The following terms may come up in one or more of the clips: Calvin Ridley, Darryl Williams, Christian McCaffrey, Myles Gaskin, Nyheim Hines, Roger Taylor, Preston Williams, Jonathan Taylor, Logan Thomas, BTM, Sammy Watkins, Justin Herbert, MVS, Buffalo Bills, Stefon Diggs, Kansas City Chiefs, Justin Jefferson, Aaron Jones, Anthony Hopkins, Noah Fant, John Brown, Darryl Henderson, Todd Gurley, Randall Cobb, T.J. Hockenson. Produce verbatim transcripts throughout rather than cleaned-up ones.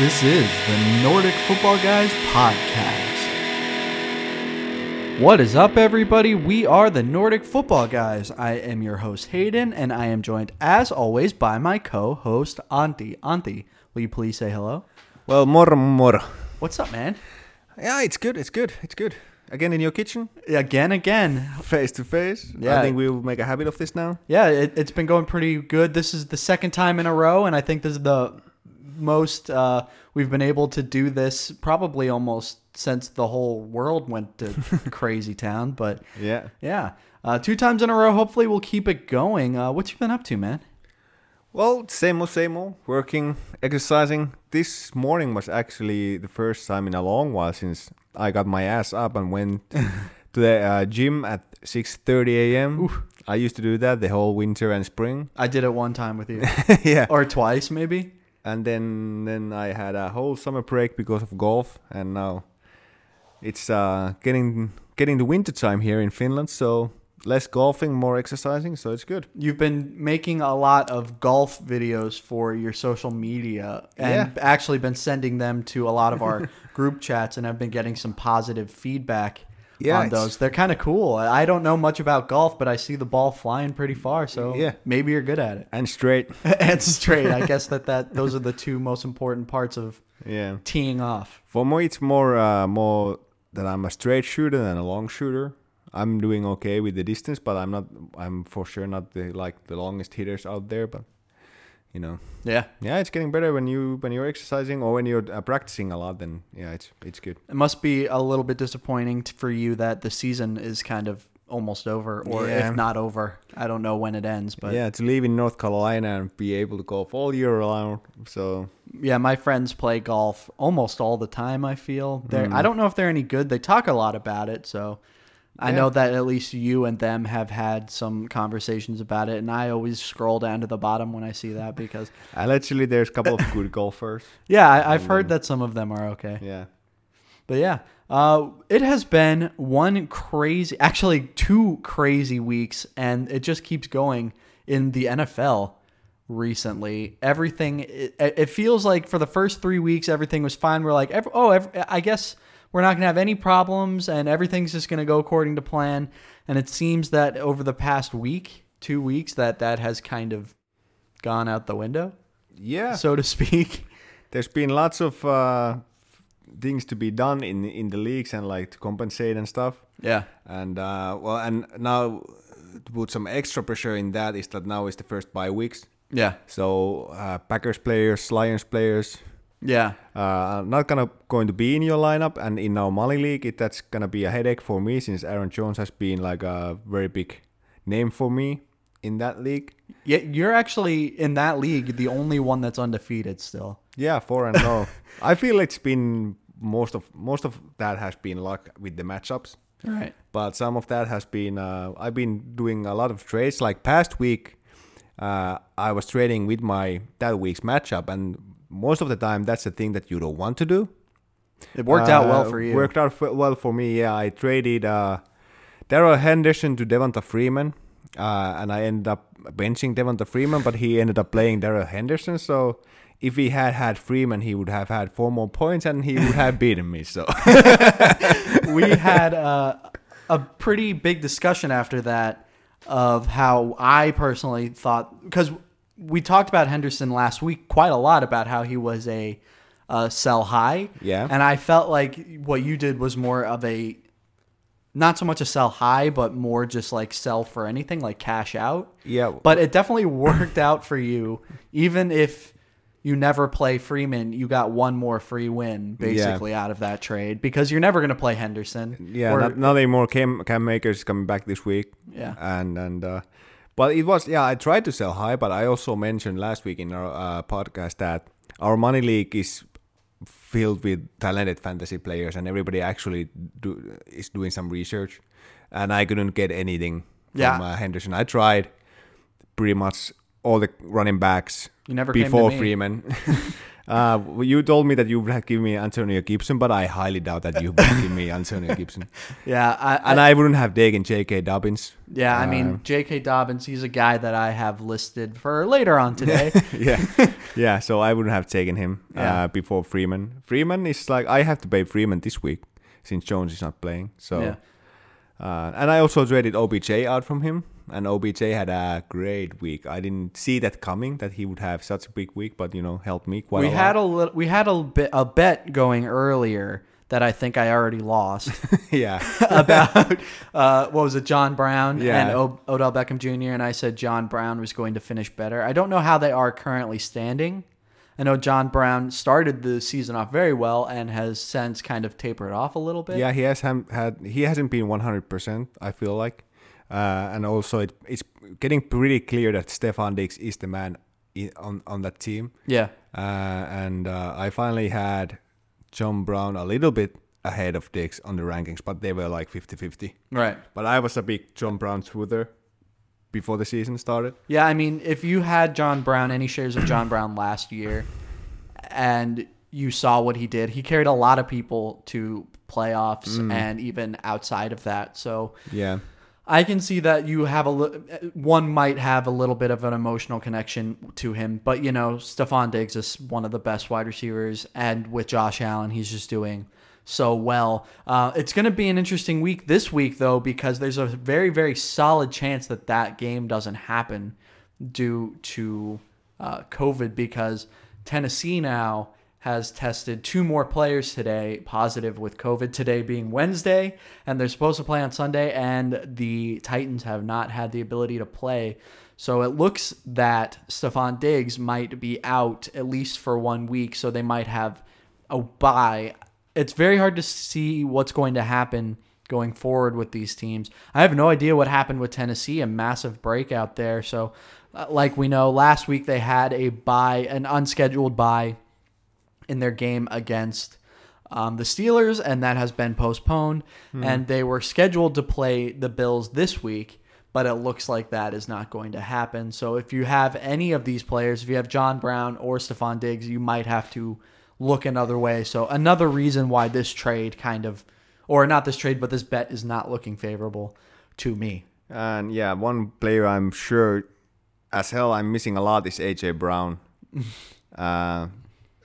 This is the Nordic Football Guys Podcast. What is up, everybody? We are the Nordic Football Guys. I am your host, Hayden, and I am joined, as always, by my co-host, Antti. Antti, will you please say hello? Well, moro, moro. What's up, man? Yeah, it's good, it's good, it's good. Again in your kitchen? Again, again. Face to face? Yeah. I think we will make a habit of this now. Yeah, it, it's been going pretty good. This is the second time in a row, and I think this is the most uh, we've been able to do this probably almost since the whole world went to crazy town. But yeah, yeah, uh, two times in a row. Hopefully we'll keep it going. Uh, what you been up to, man? Well, same old, same old. Working, exercising. This morning was actually the first time in a long while since I got my ass up and went to the uh, gym at six thirty a.m. Oof. I used to do that the whole winter and spring. I did it one time with you. Yeah. Or twice, maybe. And then, then I had a whole summer break because of golf. And now it's uh, getting getting the winter time here in Finland. So less golfing, more exercising. So it's good. You've been making a lot of golf videos for your social media. And yeah, actually been sending them to a lot of our group chats. And I've been getting some positive feedback yeah, on those. They're kind of cool. I don't know much about golf, but I see the ball flying pretty far, so yeah, maybe you're good at it. And straight. And straight. I guess that, that those are the two most important parts of yeah. teeing off. For me, it's more uh, more that I'm a straight shooter than a long shooter. I'm doing okay with the distance, but I'm not. I'm for sure not the like the longest hitters out there. But you know, yeah, yeah, it's getting better when you when you're exercising or when you're uh, practicing a lot. Then yeah, it's it's good. It must be a little bit disappointing t- for you that the season is kind of almost over, or yeah. if not over, I don't know when it ends. But yeah, to live in North Carolina and be able to golf all year round. So yeah, my friends play golf almost all the time. I feel they. Mm. I don't know if they're any good. They talk a lot about it, so. I yeah. know that at least you and them have had some conversations about it, and I always scroll down to the bottom when I see that because... Allegedly, there's a couple of good golfers. Yeah, I, I've um, heard that some of them are okay. Yeah. But yeah, uh, it has been one crazy... Actually, two crazy weeks, and it just keeps going in the N F L recently. Everything... It, it feels like for the first three weeks, everything was fine. We're like, every, oh, every, I guess... We're not going to have any problems, and everything's just going to go according to plan. And it seems that over the past week, two weeks, that that has kind of gone out the window, yeah, so to speak. There's been lots of uh, things to be done in in the leagues and like to compensate and stuff. Yeah, and uh, well, and now to put some extra pressure in that is that now is the first bye weeks. Yeah, so uh, Packers players, Lions players. Yeah, uh, not gonna going to be in your lineup, and in our Mali league, it, that's gonna be a headache for me since Aaron Jones has been like a very big name for me in that league. Yeah, you're actually in that league the only one that's undefeated still. Yeah, four and zero. I feel it's been most of most of that has been luck with the matchups. Right. But some of that has been uh, I've been doing a lot of trades. Like past week, uh, I was trading with my that week's matchup and. Most of the time, that's the thing that you don't want to do. It worked uh, out well for you. Worked out f- well for me. Yeah, I traded uh, Darryl Henderson to Devonta Freeman, uh, and I ended up benching Devonta Freeman, but he ended up playing Darryl Henderson. So if he had had Freeman, he would have had four more points, and he would have beaten me. So we had uh, a pretty big discussion after that of how I personally thought because. We talked about Henderson last week quite a lot about how he was a uh, sell high. Yeah. And I felt like what you did was more of a, not so much a sell high, but more just like sell for anything, like cash out. Yeah. But it definitely worked out for you. Even if you never play Freeman, you got one more free win basically yeah. out of that trade because you're never going to play Henderson. Yeah. Or, not, not anymore. Cam, Cam Makers coming back this week. Yeah. And, and, uh, But it was, yeah, I tried to sell high, but I also mentioned last week in our uh, podcast that our money league is filled with talented fantasy players and everybody actually do, is doing some research. And I couldn't get anything yeah. from uh, Henderson. I tried pretty much all the running backs you never before Freeman. Uh, you told me that you would give me Antonio Gibson, but I highly doubt that you would give me Antonio Gibson. Yeah, I, I, and I wouldn't have Diggs and J K Dobbins. Yeah, I mean uh, J K Dobbins, he's a guy that I have listed for later on today. yeah, yeah. So I wouldn't have taken him yeah. uh, before Freeman. Freeman is like I have to pay Freeman this week since Jones is not playing. So, yeah. uh, and I also traded O B J out from him. And O B J had a great week. I didn't see that coming, that he would have such a big week, but, you know, helped me quite we a lot. Had a li- we had a, bit, a bet going earlier that I think I already lost. yeah. about, uh, what was it, John Brown yeah. and o- Odell Beckham Junior And I said John Brown was going to finish better. I don't know how they are currently standing. I know John Brown started the season off very well and has since kind of tapered off a little bit. Yeah, he, has ham- had, he hasn't been one hundred percent, I feel like. Uh, and also, it, it's getting pretty clear that Stefon Diggs is the man in, on, on that team. Yeah. Uh, and uh, I finally had John Brown a little bit ahead of Diggs on the rankings, but they were like fifty-fifty. Right. But I was a big John Brown truther before the season started. Yeah, I mean, if you had John Brown, any shares of John Brown last year, and you saw what he did, he carried a lot of people to playoffs mm. and even outside of that. So yeah. I can see that you have a li- one might have a little bit of an emotional connection to him, but you know Stephon Diggs is one of the best wide receivers, and with Josh Allen, he's just doing so well. Uh, it's going to be an interesting week this week though, because there's a very very solid chance that that game doesn't happen due to uh, COVID, because Tennessee now has tested two more players today, positive with COVID, today being Wednesday, and they're supposed to play on Sunday, and the Titans have not had the ability to play. So it looks that Stefon Diggs might be out at least for one week, so they might have a bye. It's very hard to see what's going to happen going forward with these teams. I have no idea what happened with Tennessee, a massive breakout there. So uh, like we know, last week they had a bye, an unscheduled bye, in their game against um, the Steelers, and that has been postponed. Mm. And they were scheduled to play the Bills this week, but it looks like that is not going to happen. So if you have any of these players, if you have John Brown or Stephon Diggs, you might have to look another way. So another reason why this trade kind of, or not this trade, but this bet is not looking favorable to me. And yeah, one player I'm sure as hell I'm missing a lot is A J Brown. uh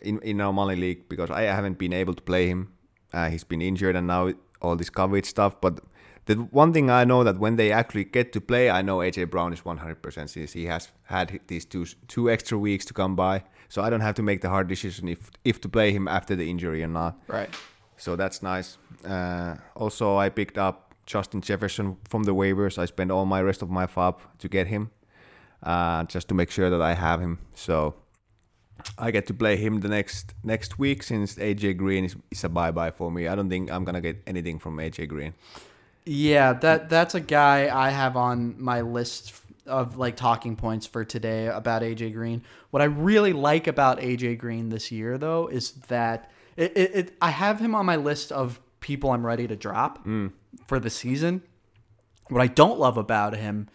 In, in our money league, because I haven't been able to play him. Uh, he's been injured and now all this COVID stuff. But the one thing I know that when they actually get to play, I know A J Brown is one hundred percent since he has had these two two extra weeks to come by. So I don't have to make the hard decision if, if to play him after the injury or not. Right. So that's nice. Uh, also, I picked up Justin Jefferson from the waivers. I spent all my rest of my F A B to get him uh, just to make sure that I have him. So I get to play him the next next week since A J Green is, is a bye-bye for me. I don't think I'm going to get anything from A J Green. Yeah, that that's a guy I have on my list of like talking points for today about A J Green. What I really like about A J Green this year, though, is that it, it, it I have him on my list of people I'm ready to drop mm. for the season. What I don't love about him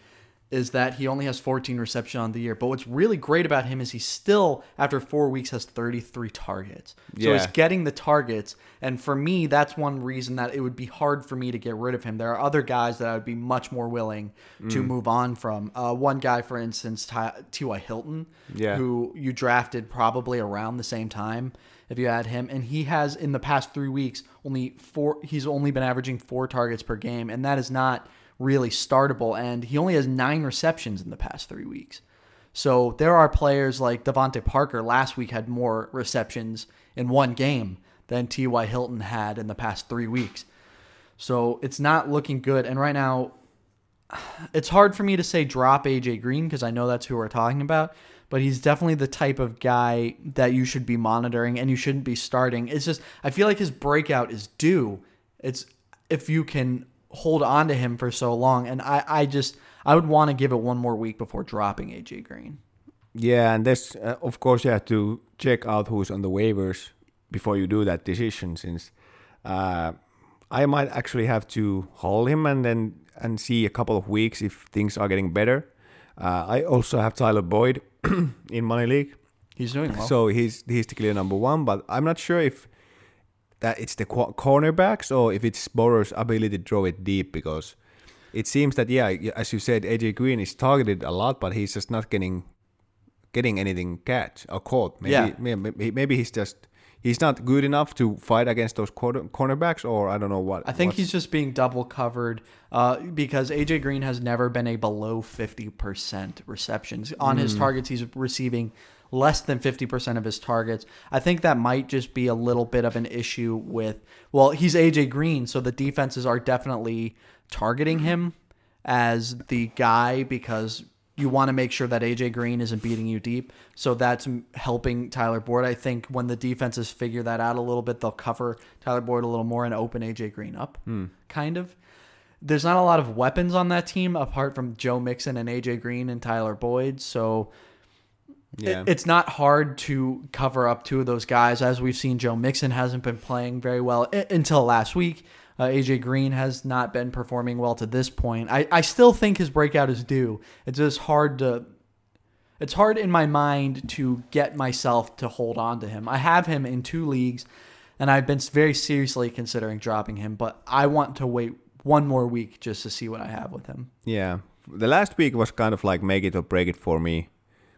is that he only has fourteen reception on the year. But what's really great about him is he still, after four weeks, has thirty-three targets. So yeah. he's getting the targets. And for me, that's one reason that it would be hard for me to get rid of him. There are other guys that I would be much more willing mm. to move on from. Uh, one guy, for instance, T Y Hilton, yeah. who you drafted probably around the same time if you had him. And he has, in the past three weeks, only four. He's only been averaging four targets per game. And that is not really startable, and he only has nine receptions in the past three weeks. So there are players like Devonta Parker last week had more receptions in one game than T Y Hilton had in the past three weeks. So it's not looking good. And right now, it's hard for me to say drop A J Green because I know that's who we're talking about, but he's definitely the type of guy that you should be monitoring and you shouldn't be starting. It's just, I feel like his breakout is due. It's if you can hold on to him for so long, and I, I just I would want to give it one more week before dropping A J Green. Yeah, and this uh, of course you have to check out who's on the waivers before you do that decision, since uh, I might actually have to haul him and then and see a couple of weeks if things are getting better. Uh, I also have Tyler Boyd in Money League, He's doing well. So he's he's the clear number one, but I'm not sure if that it's the qu- cornerbacks or if it's Burrow's ability to throw it deep, because it seems that, yeah, as you said, A J Green is targeted a lot, but he's just not getting getting anything catch or caught. Maybe, yeah. maybe, maybe he's just... He's not good enough to fight against those quarter, cornerbacks, or I don't know what. I think what's... he's just being double covered uh, because A J Green has never been a below fifty percent receptions. On mm. his targets, he's receiving less than fifty percent of his targets. I think that might just be a little bit of an issue with, well, he's A J Green, so the defenses are definitely targeting him as the guy because you want to make sure that A J Green isn't beating you deep. So that's helping Tyler Boyd. I think when the defenses figure that out a little bit, they'll cover Tyler Boyd a little more and open A J Green up, hmm. kind of. There's not a lot of weapons on that team apart from Joe Mixon and A J Green and Tyler Boyd. So yeah. it, it's not hard to cover up two of those guys. As we've seen, Joe Mixon hasn't been playing very well I- until last week. Uh, A J Green has not been performing well to this point. I, I still think his breakout is due. It's just hard to, it's hard in my mind to get myself to hold on to him. I have him in two leagues, and I've been very seriously considering dropping him, but I want to wait one more week just to see what I have with him. Yeah. The last week was kind of like make it or break it for me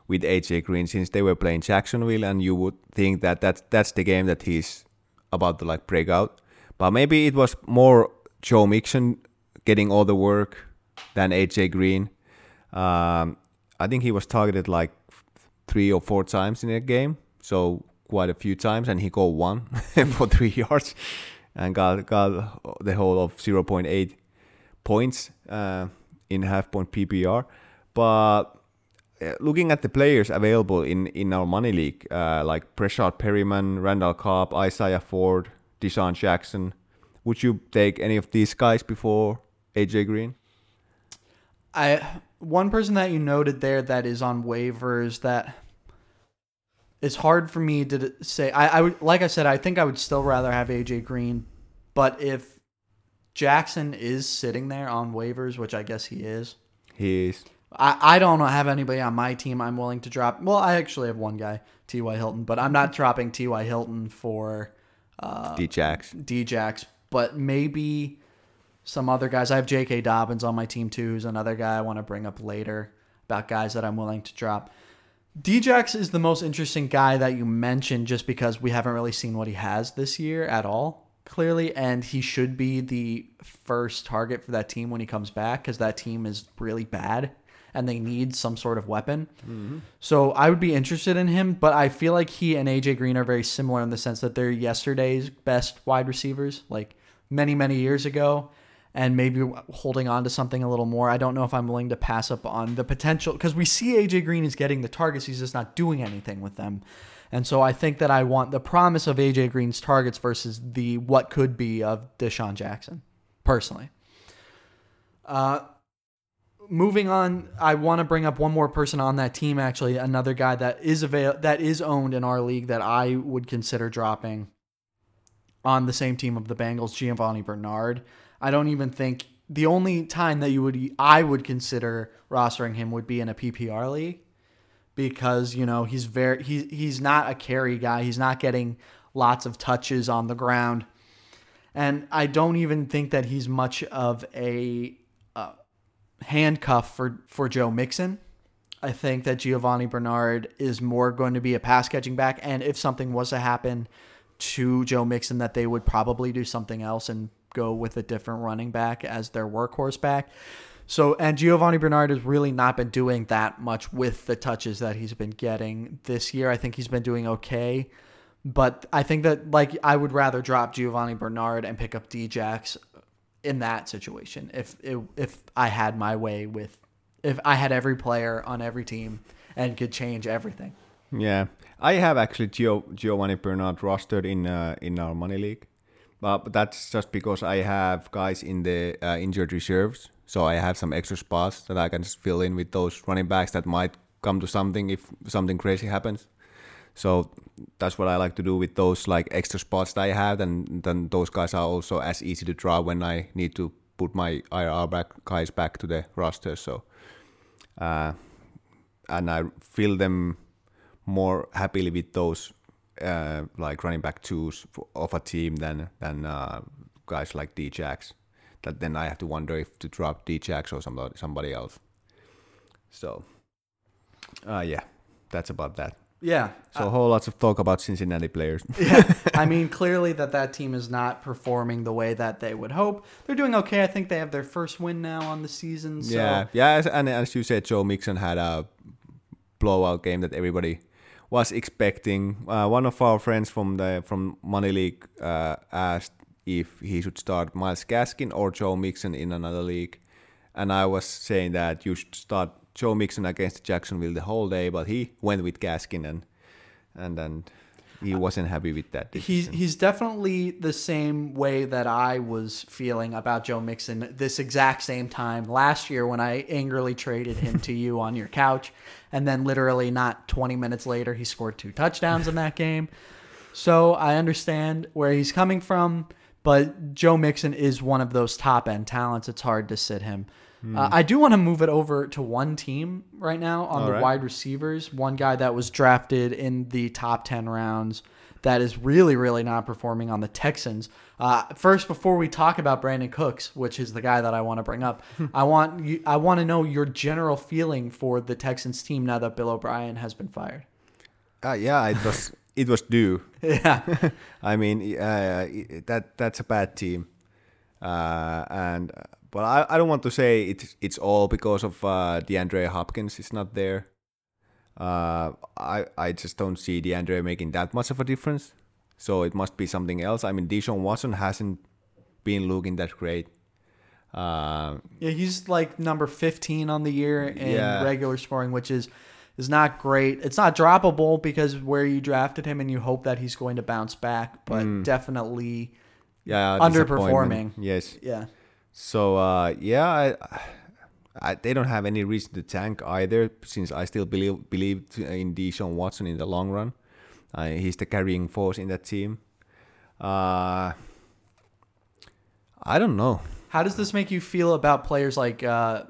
with A J Green, since they were playing Jacksonville, and you would think that that's, that's the game that he's about to like break out. But maybe it was more Joe Mixon getting all the work than A J Green. Um, I think he was targeted like three or four times in a game, so quite a few times, and he got one for three yards and got got the whole of zero point eight points uh, in half-point P P R. But looking at the players available in, in our money league, uh, like Preshad Perryman, Randall Cobb, Isaiah Ford, DeSean Jackson, would you take any of these guys before A J Green? I one person that you noted there that is on waivers that it's hard for me to say. I, I would, like I said, I think I would still rather have A J Green, but if Jackson is sitting there on waivers, which I guess he is, he is. I, I don't have anybody on my team I'm willing to drop. Well, I actually have one guy, T Y Hilton, but I'm not dropping T Y Hilton for Uh, D-Jacks. D-Jacks, but maybe some other guys. I have J K Dobbins on my team too, who's another guy I want to bring up later about guys that I'm willing to drop. D-Jacks is the most interesting guy that you mentioned just because we haven't really seen what he has this year at all, clearly, and he should be the first target for that team when he comes back because that team is really bad and they need some sort of weapon. Mm-hmm. So I would be interested in him, but I feel like he and A J Green are very similar in the sense that they're yesterday's best wide receivers, like many, many years ago, and maybe holding on to something a little more. I don't know if I'm willing to pass up on the potential, because we see A J Green is getting the targets, he's just not doing anything with them. And so I think that I want the promise of A J Green's targets versus the what could be of DeSean Jackson, personally. Uh... Moving on, I want to bring up one more person on that team, actually, another guy that is avail- that is owned in our league that I would consider dropping on the same team of the Bengals, Giovanni Bernard. I don't even think the only time that you would I would consider rostering him would be in a P P R league because, you know, he's very he he's not a carry guy. He's not getting lots of touches on the ground. And I don't even think that he's much of a handcuff for, for Joe Mixon. I think that Giovanni Bernard is more going to be a pass catching back, and if something was to happen to Joe Mixon, that they would probably do something else and go with a different running back as their workhorse back. So, and Giovanni Bernard has really not been doing that much with the touches that he's been getting this year. I think he's been doing okay, but I think that, like, I would rather drop Giovanni Bernard and pick up D-Jax in that situation, if if I had my way with, if I had every player on every team and could change everything. Yeah, I have actually Gio, Giovanni Bernard rostered in uh, in our money league, uh, but that's just because I have guys in the uh, injured reserves, so I have some extra spots that I can just fill in with those running backs that might come to something if something crazy happens. So that's what I like to do with those like extra spots that I have, and then those guys are also as easy to draw when I need to put my I R back guys back to the roster. So, uh, and I fill them more happily with those uh, like running back twos of a team than than uh, guys like D-Jax. That then I have to wonder if to drop D-Jax or somebody somebody else. So, uh, yeah, that's about that. Yeah. So uh, whole lots of talk about Cincinnati players. Yeah. I mean, clearly that that team is not performing the way that they would hope. They're doing okay. I think they have their first win now on the season. So. Yeah. Yeah. And as you said, Joe Mixon had a blowout game that everybody was expecting. Uh, one of our friends from the from Money League uh, asked if he should start Miles Gaskin or Joe Mixon in another league. And I was saying that you should start Joe Mixon against Jacksonville the whole day, but he went with Gaskin, and and then he wasn't happy with that decision. He's he's definitely the same way that I was feeling about Joe Mixon this exact same time last year when I angrily traded him to you on your couch, and then literally not twenty minutes later he scored two touchdowns in that game. So I understand where he's coming from, but Joe Mixon is one of those top end talents. It's hard to sit him. Uh, I do want to move it over to one team right now on All the right. wide receivers. One guy that was drafted in the top ten rounds that is really, really not performing on the Texans. Uh, first, before we talk about Brandon Cooks, which is the guy that I want to bring up, I want you, I want to know your general feeling for the Texans team now that Bill O'Brien has been fired. Uh, yeah, it was it was due. Yeah, I mean uh, that that's a bad team, uh, and. But I, I don't want to say it's, it's all because of uh, DeAndre Hopkins is not there. Uh, I I just don't see DeAndre making that much of a difference. So it must be something else. I mean, Deshaun Watson hasn't been looking that great. Uh, yeah, he's like number fifteen on the year in yeah. regular scoring, which is, is not great. It's not droppable because where you drafted him and you hope that he's going to bounce back, but mm. definitely yeah, underperforming. Yes. Yeah. So, uh, yeah, I, I, they don't have any reason to tank either, since I still believe believe in DeSean Watson in the long run. Uh, he's the carrying force in that team. Uh, I don't know. How does this make you feel about players like uh,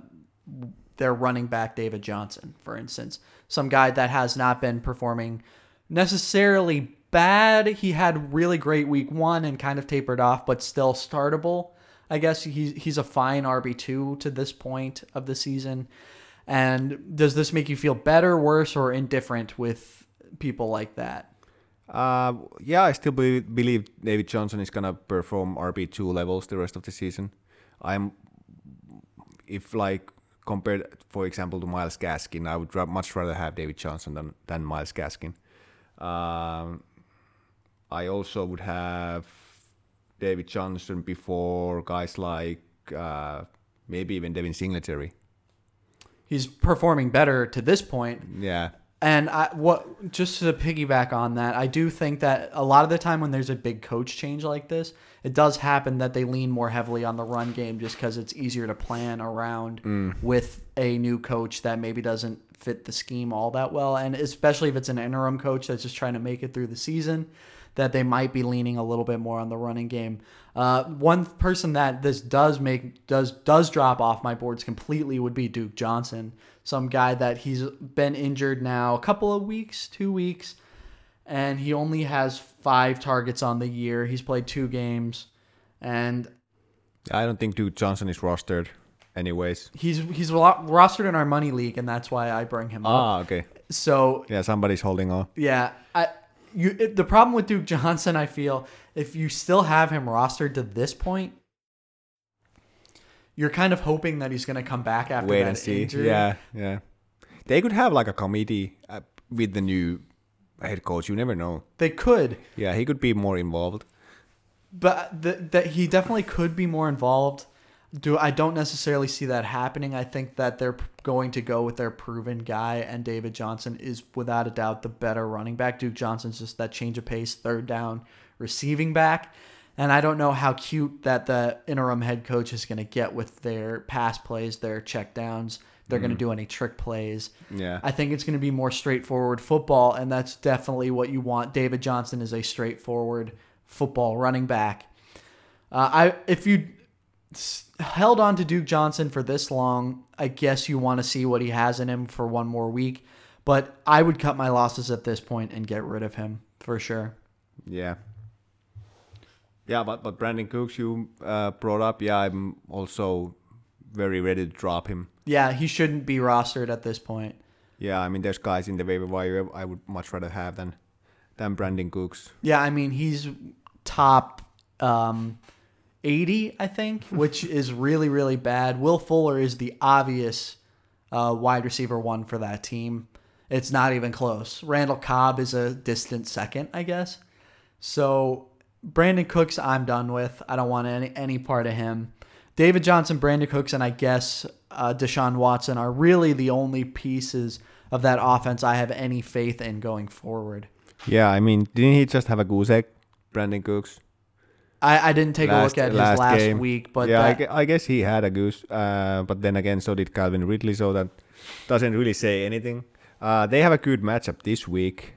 their running back, David Johnson, for instance? Some guy that has not been performing necessarily bad. He had really great week one and kind of tapered off, but still startable. I guess he's he's a fine R B two to this point of the season. And does this make you feel better, worse, or indifferent with people like that? Uh, yeah, I still believe, believe David Johnson is going to perform R B two levels the rest of the season. I'm, if like compared, for example, to Myles Gaskin, I would much rather have David Johnson than, than Myles Gaskin. Um, I also would have David Johnson before guys like uh, maybe even Devin Singletary. He's performing better to this point. Yeah. And I, what just to piggyback on that, I do think that a lot of the time when there's a big coach change like this, it does happen that they lean more heavily on the run game just because it's easier to plan around mm. with a new coach that maybe doesn't fit the scheme all that well. And especially if it's an interim coach that's just trying to make it through the season, that they might be leaning a little bit more on the running game. Uh, one person that this does make does does drop off my boards completely would be Duke Johnson, some guy that he's been injured now a couple of weeks, two weeks, and he only has five targets on the year. He's played two games, and I don't think Duke Johnson is rostered anyways. He's he's rostered in our money league, and that's why I bring him ah, up. Ah, okay. So yeah, somebody's holding on. Yeah, I. You, it, the problem with Duke Johnson, I feel, if you still have him rostered to this point, you're kind of hoping that he's going to come back after Wait that and see. injury. Yeah, yeah. They could have like a committee uh, with the new head coach. You never know. They could. Yeah, he could be more involved. But that the, he definitely could be more involved. Do I don't necessarily see that happening. I think that they're going to go with their proven guy, and David Johnson is without a doubt the better running back. Duke Johnson's just that change of pace, third down receiving back. And I don't know how cute that the interim head coach is going to get with their pass plays, their check downs. They're mm. going to do any trick plays. Yeah, I think it's going to be more straightforward football, and that's definitely what you want. David Johnson is a straightforward football running back. Uh, I if you... held on to Duke Johnson for this long, I guess you want to see what he has in him for one more week. But I would cut my losses at this point and get rid of him for sure. Yeah. Yeah, but, but Brandon Cooks you uh, brought up, yeah, I'm also very ready to drop him. Yeah, he shouldn't be rostered at this point. Yeah, I mean, there's guys in the waiver wire I would much rather have than, than Brandon Cooks. Yeah, I mean, he's top um, eighty, I think, which is really, really bad. Will Fuller is the obvious uh, wide receiver one for that team. It's not even close. Randall Cobb is a distant second, I guess. So Brandon Cooks, I'm done with. I don't want any, any part of him. David Johnson, Brandon Cooks, and I guess uh, Deshaun Watson are really the only pieces of that offense I have any faith in going forward. Yeah, I mean, didn't he just have a goose egg, Brandon Cooks? I, I didn't take last, a look at his last, last week. But yeah, that, I guess he had a goose. Uh, but then again, so did Calvin Ridley, so that doesn't really say anything. Uh, they have a good matchup this week.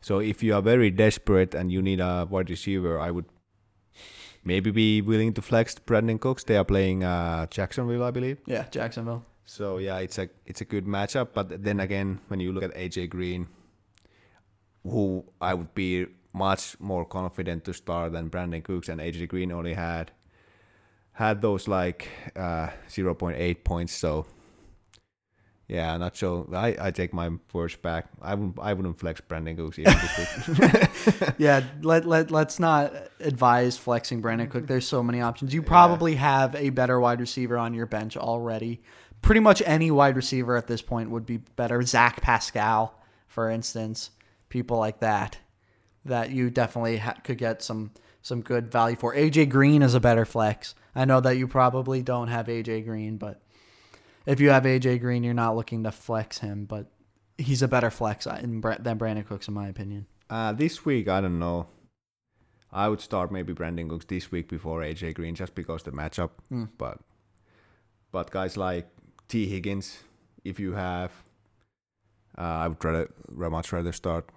So if you are very desperate and you need a wide receiver, I would maybe be willing to flex Brandon Cooks. They are playing uh, Jacksonville, I believe. Yeah, Jacksonville. So yeah, it's a it's a good matchup. But then again, when you look at A J Green, who I would be much more confident to start than Brandon Cooks, and A J Green only had had those like uh, zero point eight points. So yeah, not sure. I, I take my words back. I wouldn't I wouldn't flex Brandon Cooks even this week. Yeah, let let let's not advise flexing Brandon Cook. There's so many options. You probably yeah. have a better wide receiver on your bench already. Pretty much any wide receiver at this point would be better. Zach Pascal, for instance, people like that that you definitely ha- could get some some good value for. A J Green is a better flex. I know that you probably don't have A J Green, but if you have A J Green, you're not looking to flex him, but he's a better flex than Brandon Cooks, in my opinion. Uh, this week, I don't know. I would start maybe Brandon Cooks this week before A J Green just because the matchup. Mm. But but guys like T. Higgins, if you have, uh, I would rather, much rather start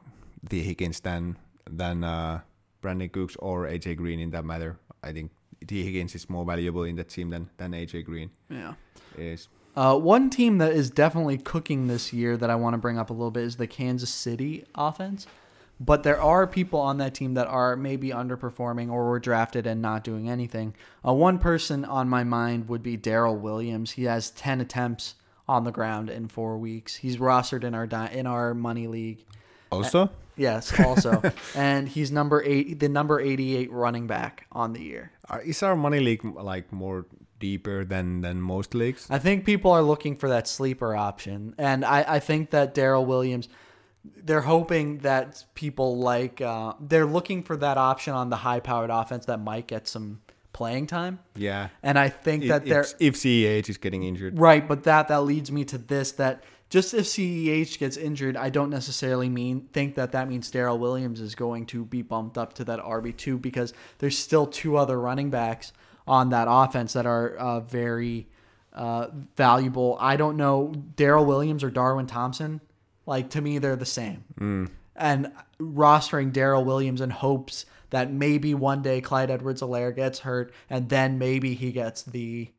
T. Higgins than, than uh, Brandon Cooks or A J Green in that matter. I think T. Higgins is more valuable in that team than, than A J Green. Yeah. Is. Uh, one team that is definitely cooking this year that I want to bring up a little bit is the Kansas City offense. But there are people on that team that are maybe underperforming or were drafted and not doing anything. Uh, one person on my mind would be Darryl Williams. He has ten attempts on the ground in four weeks. He's rostered in our di- in our money league. Also? Uh, yes, also. And he's number eight, the number eighty-eight running back on the year. Is our money league like more deeper than, than most leagues? I think people are looking for that sleeper option. And I, I think that Darryl Williams, they're hoping that people like, uh, they're looking for that option on the high-powered offense that might get some playing time. Yeah. And I think if, that they're... If, if C E H is getting injured. Right, but that, that leads me to this, that just if C E H gets injured, I don't necessarily mean think that that means Darryl Williams is going to be bumped up to that R B two because there's still two other running backs on that offense that are uh, very uh, valuable. I don't know, Darryl Williams or Darwin Thompson, like to me, they're the same. Mm. And rostering Darryl Williams in hopes that maybe one day Clyde Edwards-Helaire gets hurt and then maybe he gets the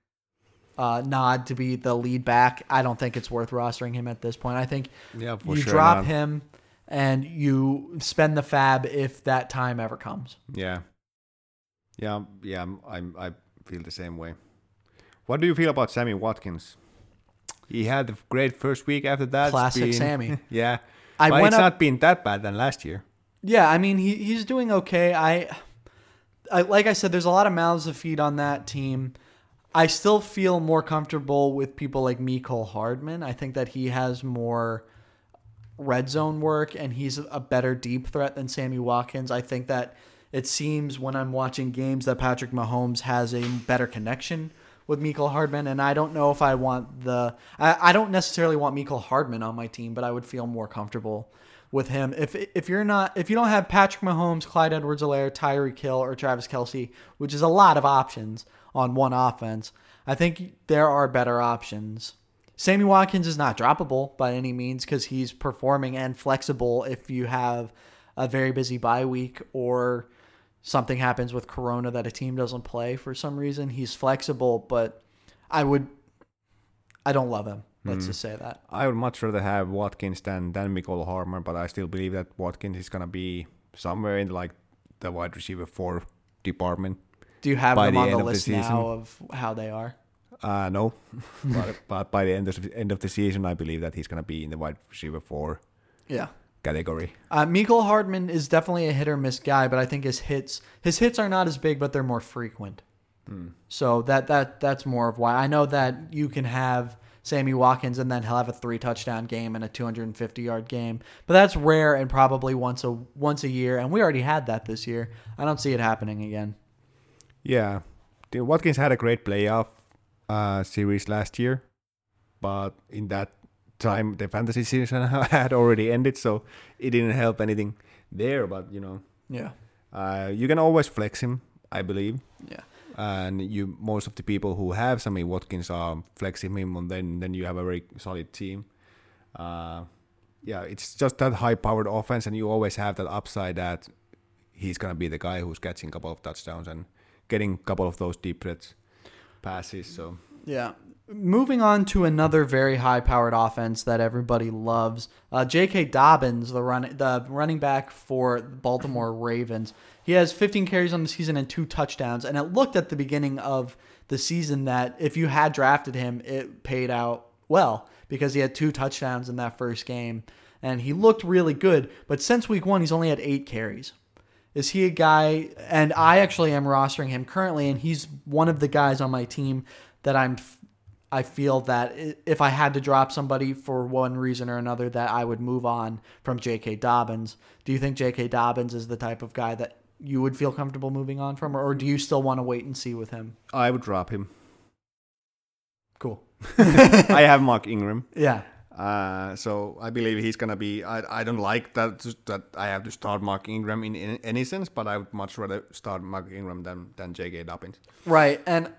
uh, nod to be the lead back, I don't think it's worth rostering him at this point. I think yeah, you sure drop not. him and you spend the fab if that time ever comes. Yeah. Yeah, yeah, I'm, I feel the same way. What do you feel about Sammy Watkins? He had a great first week after that. Classic been, Sammy. Yeah, I but it's up, not been that bad than last year. Yeah, I mean, he he's doing okay. I, I like I said, there's a lot of mouths to feed on that team. I still feel more comfortable with people like Mecole Hardman. I think that he has more red zone work, and he's a better deep threat than Sammy Watkins. I think that it seems when I'm watching games that Patrick Mahomes has a better connection with Mecole Hardman, and I don't know if I want the... I, I don't necessarily want Mecole Hardman on my team, but I would feel more comfortable with him. If if you're not, if you don't have Patrick Mahomes, Clyde Edwards-Helaire, Tyreek Hill, or Travis Kelce, which is a lot of options on one offense, I think there are better options. Sammy Watkins is not droppable by any means because he's performing and flexible if you have a very busy bye week or something happens with Corona that a team doesn't play for some reason. He's flexible, but I would, I don't love him. Let's mm. just say that. I would much rather have Watkins than, than Mecole Hardman, but I still believe that Watkins is going to be somewhere in like the wide receiver four department. Do you have them on the list now of how they are? Uh, no, but, but by the end of, end of the season, I believe that he's going to be in the wide receiver four yeah. category. Uh, Mecole Hardman is definitely a hit or miss guy, but I think his hits his hits are not as big, but they're more frequent. Mm. So that that that's more of why. I know that you can have Sammy Watkins, and then he'll have a three-touchdown game and a two hundred fifty-yard game. But that's rare and probably once a once a year, and we already had that this year. I don't see it happening again. Yeah. Watkins had a great playoff uh, series last year, but in that time, the fantasy season had already ended, so it didn't help anything there. But, you know, yeah, uh, you can always flex him, I believe. Yeah. And you, most of the people who have Sammy Watkins are flexing him, and then, then you have a very solid team. Uh, yeah, it's just that high-powered offense, and you always have that upside that he's going to be the guy who's catching a couple of touchdowns and getting a couple of those deep threat passes. So yeah. Moving on to another very high-powered offense that everybody loves, uh, J K. Dobbins, the run, the running back for Baltimore Ravens. He has fifteen carries on the season and two touchdowns, and it looked at the beginning of the season that if you had drafted him, it paid out well because he had two touchdowns in that first game, and he looked really good. But since week one, he's only had eight carries. Is he a guy? And I actually am rostering him currently, and he's one of the guys on my team that I'm – I feel that if I had to drop somebody for one reason or another, that I would move on from J K. Dobbins. Do you think J K. Dobbins is the type of guy that you would feel comfortable moving on from, or do you still want to wait and see with him? I would drop him. Cool. I have Mark Ingram. Yeah. Uh, so I believe he's going to be... I, I don't like that that I have to start Mark Ingram in, in any sense, but I would much rather start Mark Ingram than, than J K. Dobbins. Right, and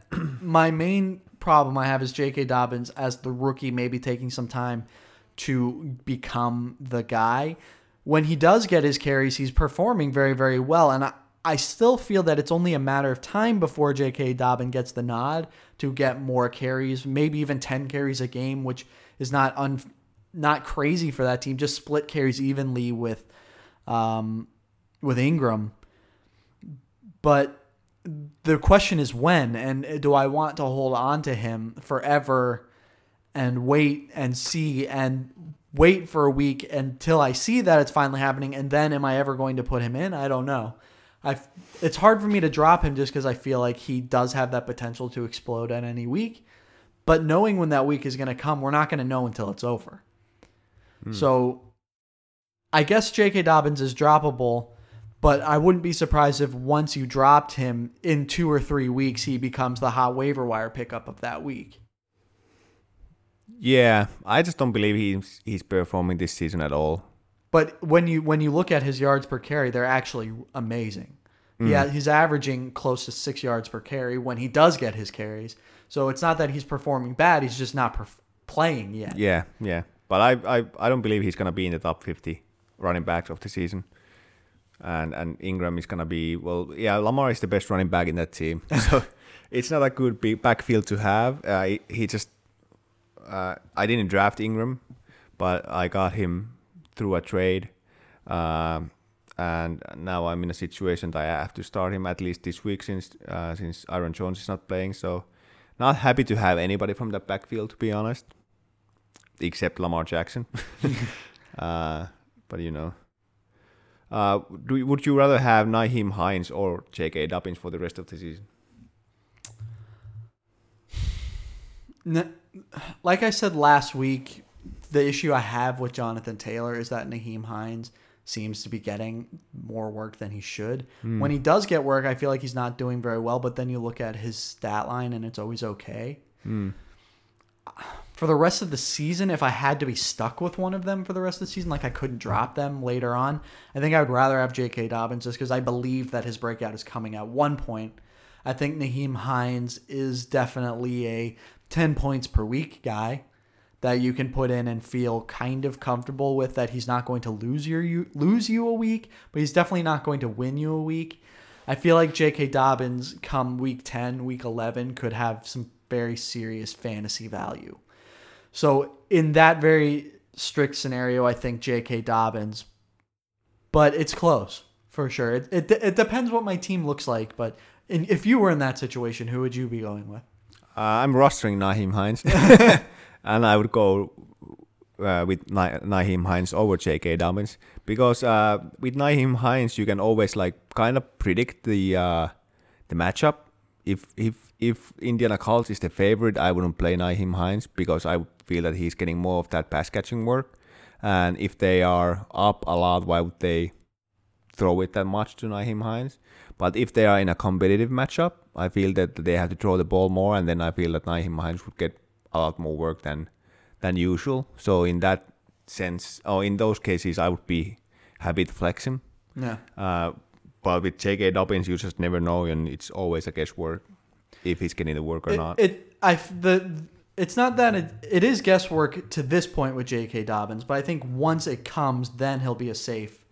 my main... problem I have is J K. Dobbins as the rookie maybe taking some time to become the guy. When he does get his carries, he's performing very, very well, and I, I still feel that it's only a matter of time before J K. Dobbins gets the nod to get more carries, maybe even ten carries a game, which is not un, not crazy for that team. Just split carries evenly with um, with Ingram. But the question is when, and do I want to hold on to him forever and wait and see and wait for a week until I see that it's finally happening, and then am I ever going to put him in? I don't know. I It's hard for me to drop him just because I feel like he does have that potential to explode at any week, but knowing when that week is going to come, we're not going to know until it's over. Mm. So I guess J K. Dobbins is droppable, but I wouldn't be surprised if once you dropped him in two or three weeks, he becomes the hot waiver wire pickup of that week. Yeah, I just don't believe he's he's performing this season at all. But when you when you look at his yards per carry, they're actually amazing. Mm. Yeah, he's averaging close to six yards per carry when he does get his carries. So it's not that he's performing bad; he's just not perf- playing yet. Yeah, yeah. But I I, I don't believe he's going to be in the top fifty running backs of the season. And and Ingram is going to be, well, yeah, Lamar is the best running back in that team. So it's not a good big backfield to have. Uh, he, he just, uh, I didn't draft Ingram, but I got him through a trade. Um, and now I'm in a situation that I have to start him at least this week since uh, since Aaron Jones is not playing. So not happy to have anybody from that backfield, to be honest, except Lamar Jackson. uh, but, you know. Uh, do, would you rather have Nyheim Hines or J K. Dobbins for the rest of the season? Like I said last week, the issue I have with Jonathan Taylor is that Nyheim Hines seems to be getting more work than he should. Mm. When he does get work, I feel like he's not doing very well, but then you look at his stat line and it's always okay. Mm. For the rest of the season, if I had to be stuck with one of them for the rest of the season, like I couldn't drop them later on, I think I would rather have J K. Dobbins just because I believe that his breakout is coming at one point. I think Nyheim Hines is definitely a ten points per week guy that you can put in and feel kind of comfortable with, that he's not going to lose your, you, lose you a week, but he's definitely not going to win you a week. I feel like J K. Dobbins come week ten, week eleven could have some very serious fantasy value. So in that very strict scenario, I think J K Dobbins. But it's close for sure. It it, it depends what my team looks like. But in, if you were in that situation, who would you be going with? Uh, I'm rostering Nyheim Hines, and I would go uh, with Ny- Nyheim Hines over J K Dobbins because uh, with Nyheim Hines you can always like kind of predict the uh, the matchup. If if if Indiana Colts is the favorite, I wouldn't play Nyheim Hines because I feel that he's getting more of that pass catching work. And if they are up a lot, why would they throw it that much to Nyheim Hines? But if they are in a competitive matchup, I feel that they have to throw the ball more, and then I feel that Nyheim Hines would get a lot more work than than usual. So in that sense, or oh, in those cases, I would be happy to flex him. Yeah. Uh, but with J K Dobbins, you just never know, and it's always a guesswork if he's getting the work or it, not. It I the. It's not that it, it is guesswork to this point with J K Dobbins, but I think once it comes, then he'll be a safe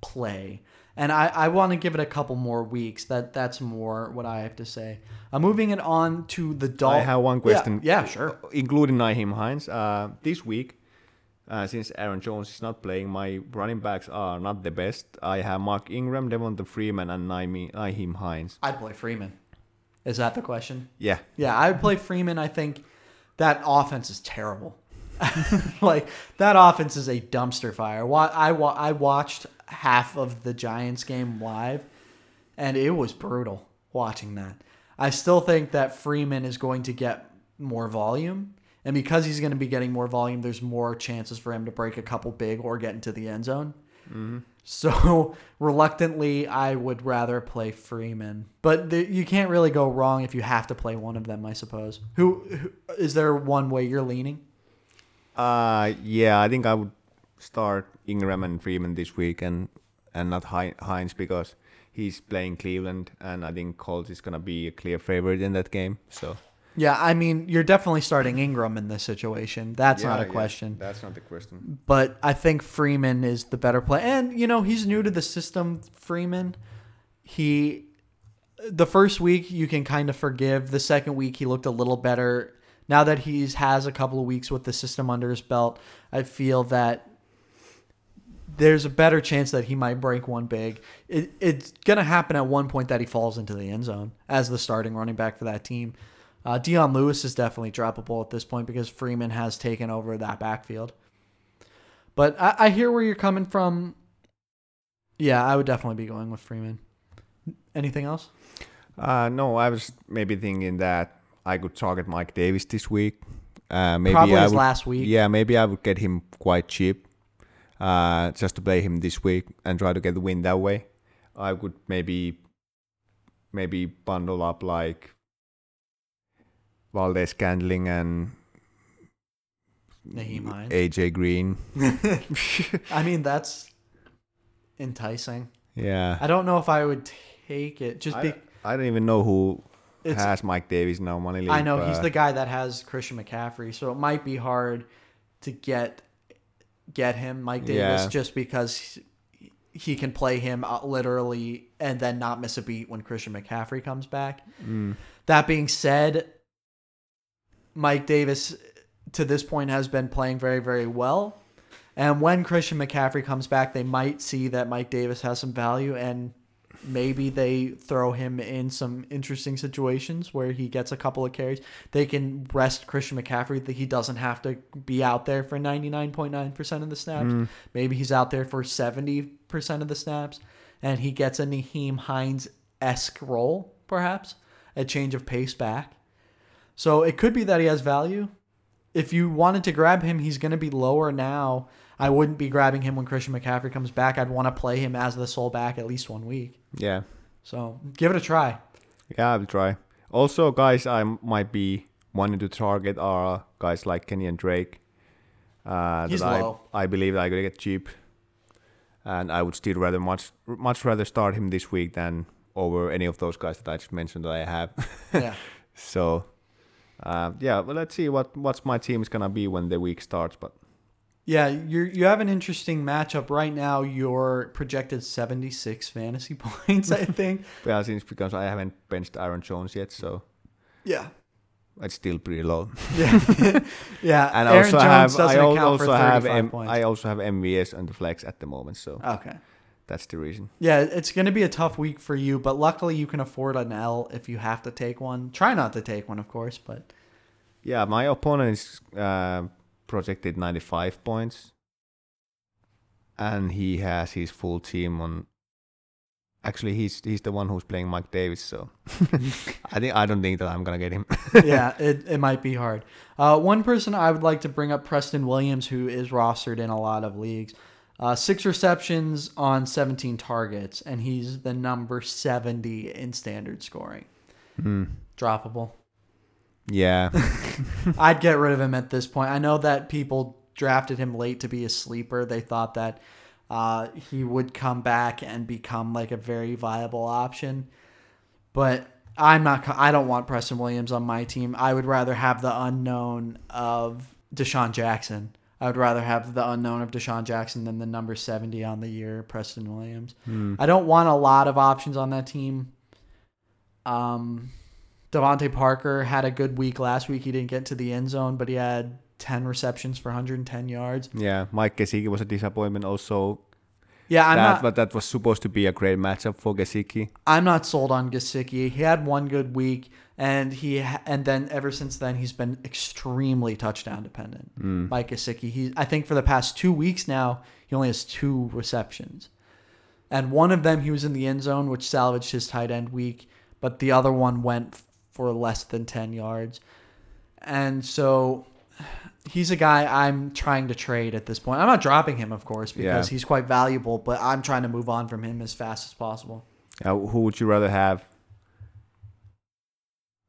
play. And I, I want to give it a couple more weeks. That That's more what I have to say. I'm moving it on to the Dolphins. I have one question. Yeah, yeah sure. Including Nyheim Hines. Uh, this week, uh, since Aaron Jones is not playing, my running backs are not the best. I have Mark Ingram, Devonta Freeman, and Nyheim Hines. I'd play Freeman. Is that the question? Yeah. Yeah, I would play Freeman, I think. That offense is terrible. Like, that offense is a dumpster fire. I, wa- I watched half of the Giants game live, and it was brutal watching that. I still think that Freeman is going to get more volume, and because he's going to be getting more volume, there's more chances for him to break a couple big or get into the end zone. Mm-hmm. So, reluctantly, I would rather play Freeman. But the, you can't really go wrong if you have to play one of them, I suppose. Who, who is there one way you're leaning? Uh, yeah, I think I would start Ingram and Freeman this week and, and not Hines because he's playing Cleveland. And I think Colts is going to be a clear favorite in that game. So yeah, I mean, you're definitely starting Ingram in this situation. That's yeah, not a question. Yeah, that's not the question. But I think Freeman is the better play. And, you know, he's new to the system, Freeman. He, the first week, you can kind of forgive. The second week, he looked a little better. Now that he's has a couple of weeks with the system under his belt, I feel that there's a better chance that he might break one big. It, it's going to happen at one point that he falls into the end zone as the starting running back for that team. Uh, Dion Lewis is definitely droppable at this point because Freeman has taken over that backfield. But I, I hear where you're coming from. Yeah, I would definitely be going with Freeman. Anything else? Uh, no, I was maybe thinking that I could target Mike Davis this week. Uh, maybe Probably I his would, last week. Yeah, maybe I would get him quite cheap uh, just to play him this week and try to get the win that way. I would maybe maybe bundle up like Valdez Scantling and Nyheim Hines. A J Green. I mean, that's enticing. Yeah. I don't know if I would take it. Just I, be, I don't even know who has Mike Davis now. Money league, I know. He's the guy that has Christian McCaffrey, so it might be hard to get get him, Mike Davis, yeah. just because he, he can play him literally and then not miss a beat when Christian McCaffrey comes back. Mm. That being said, Mike Davis, to this point, has been playing very, very well. And when Christian McCaffrey comes back, they might see that Mike Davis has some value, and maybe they throw him in some interesting situations where he gets a couple of carries. They can rest Christian McCaffrey, that he doesn't have to be out there for ninety-nine point nine percent of the snaps. Mm. Maybe he's out there for seventy percent of the snaps, and he gets a Nyheim Hines-esque role, perhaps, a change of pace back. So it could be that he has value. If you wanted to grab him, he's going to be lower now. I wouldn't be grabbing him when Christian McCaffrey comes back. I'd want to play him as the sole back at least one week. Yeah. So give it a try. Yeah, I'll try. Also, guys, I might be wanting to target are guys like Kenny and Drake. Uh, he's that low. I, I believe that I could get cheap. And I would still rather much much rather start him this week than over any of those guys that I just mentioned that I have. Yeah. So Uh, yeah, well, let's see what what's my team is gonna be when the week starts. But yeah, you you have an interesting matchup right now. You're projected seventy-six fantasy points, I think. Yeah, since because I haven't benched Aaron Jones yet, so yeah, It's still pretty low. Yeah, yeah. And Aaron also Jones have, I also have M- I also have M V S on the flex at the moment. So okay, that's the reason. Yeah, it's going to be a tough week for you, but luckily you can afford an L if you have to take one. Try not to take one, of course, but yeah, my opponent is uh, projected ninety-five points, and he has his full team on. Actually, he's he's the one who's playing Mike Davis, so I think I don't think that I'm gonna get him. Yeah, it, it might be hard. Uh, one person I would like to bring up, Preston Williams, who is rostered in a lot of leagues. Uh, six receptions on seventeen targets, and he's the number seventy in standard scoring. Mm. Droppable. Yeah, I'd get rid of him at this point. I know that people drafted him late to be a sleeper. They thought that. Uh, he would come back and become like a very viable option, but I'm not. I don't want Preston Williams on my team. I would rather have the unknown of DeSean Jackson. I would rather have the unknown of DeSean Jackson than the number seventy on the year, Preston Williams. Mm. I don't want a lot of options on that team. Um, Devontae Parker had a good week last week. He didn't get to the end zone, but he had ten receptions for one hundred ten yards. Yeah, Mike Gesicki was a disappointment also. Yeah, I'm that, not... But that was supposed to be a great matchup for Gesicki. I'm not sold on Gesicki. He had one good week, and he and then ever since then, he's been extremely touchdown dependent. Mm. Mike Gesicki, he, I think for the past two weeks now, he only has two receptions. And one of them, he was in the end zone, which salvaged his tight end week, but the other one went for less than ten yards. And so... he's a guy I'm trying to trade at this point. I'm not dropping him, of course, because yeah. he's quite valuable, but I'm trying to move on from him as fast as possible. Uh, who would you rather have?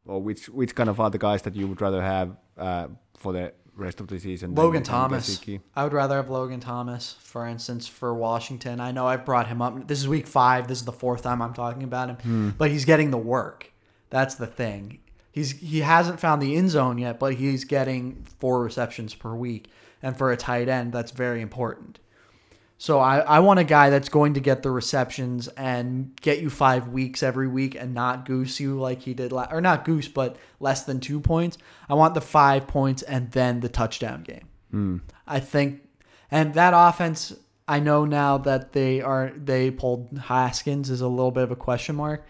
Or which which kind of other guys that you would rather have uh, for the rest of the season? Logan Thomas. I would rather have Logan Thomas, for instance, for Washington. I know I've brought him up. This is week five. This is the fourth time I'm talking about him. Hmm. But he's getting the work. That's the thing. He's he hasn't found the end zone yet, but he's getting four receptions per week. And for a tight end, that's very important. So I, I want a guy that's going to get the receptions and get you five weeks every week and not goose you like he did last, or not goose, but less than two points. I want the five points and then the touchdown game. Mm. I think, and that offense, I know now that they are they pulled Haskins is a little bit of a question mark.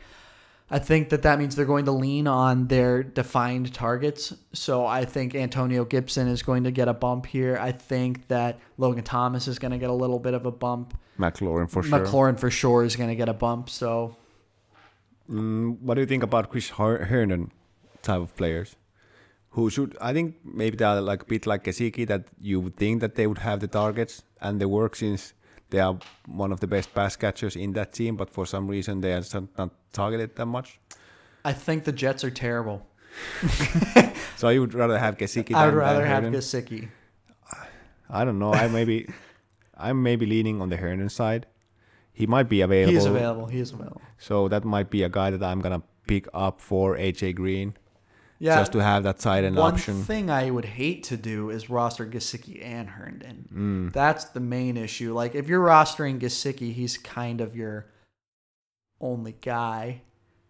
I think that that means they're going to lean on their defined targets. So I think Antonio Gibson is going to get a bump here. I think that Logan Thomas is going to get a little bit of a bump. McLaurin for sure. McLaurin for sure is going to get a bump. So, mm, what do you think about Chris Herndon type of players? Who should I think maybe they're like a bit like Gesicki that you would think that they would have the targets and the work since. They are one of the best pass catchers in that team, but for some reason they are not targeted that much. I think the Jets are terrible. So you would rather have Gesicki? I would than rather have Herndon? Gesicki. I don't know. I maybe I'm maybe leaning on the Herndon side. He might be available. He is available. He is available. So that might be a guy that I'm gonna pick up for A J Green. Yeah, just to have that tight end option. One thing I would hate to do is roster Gesicki and Herndon. Mm. That's the main issue. Like, if you're rostering Gesicki, he's kind of your only guy.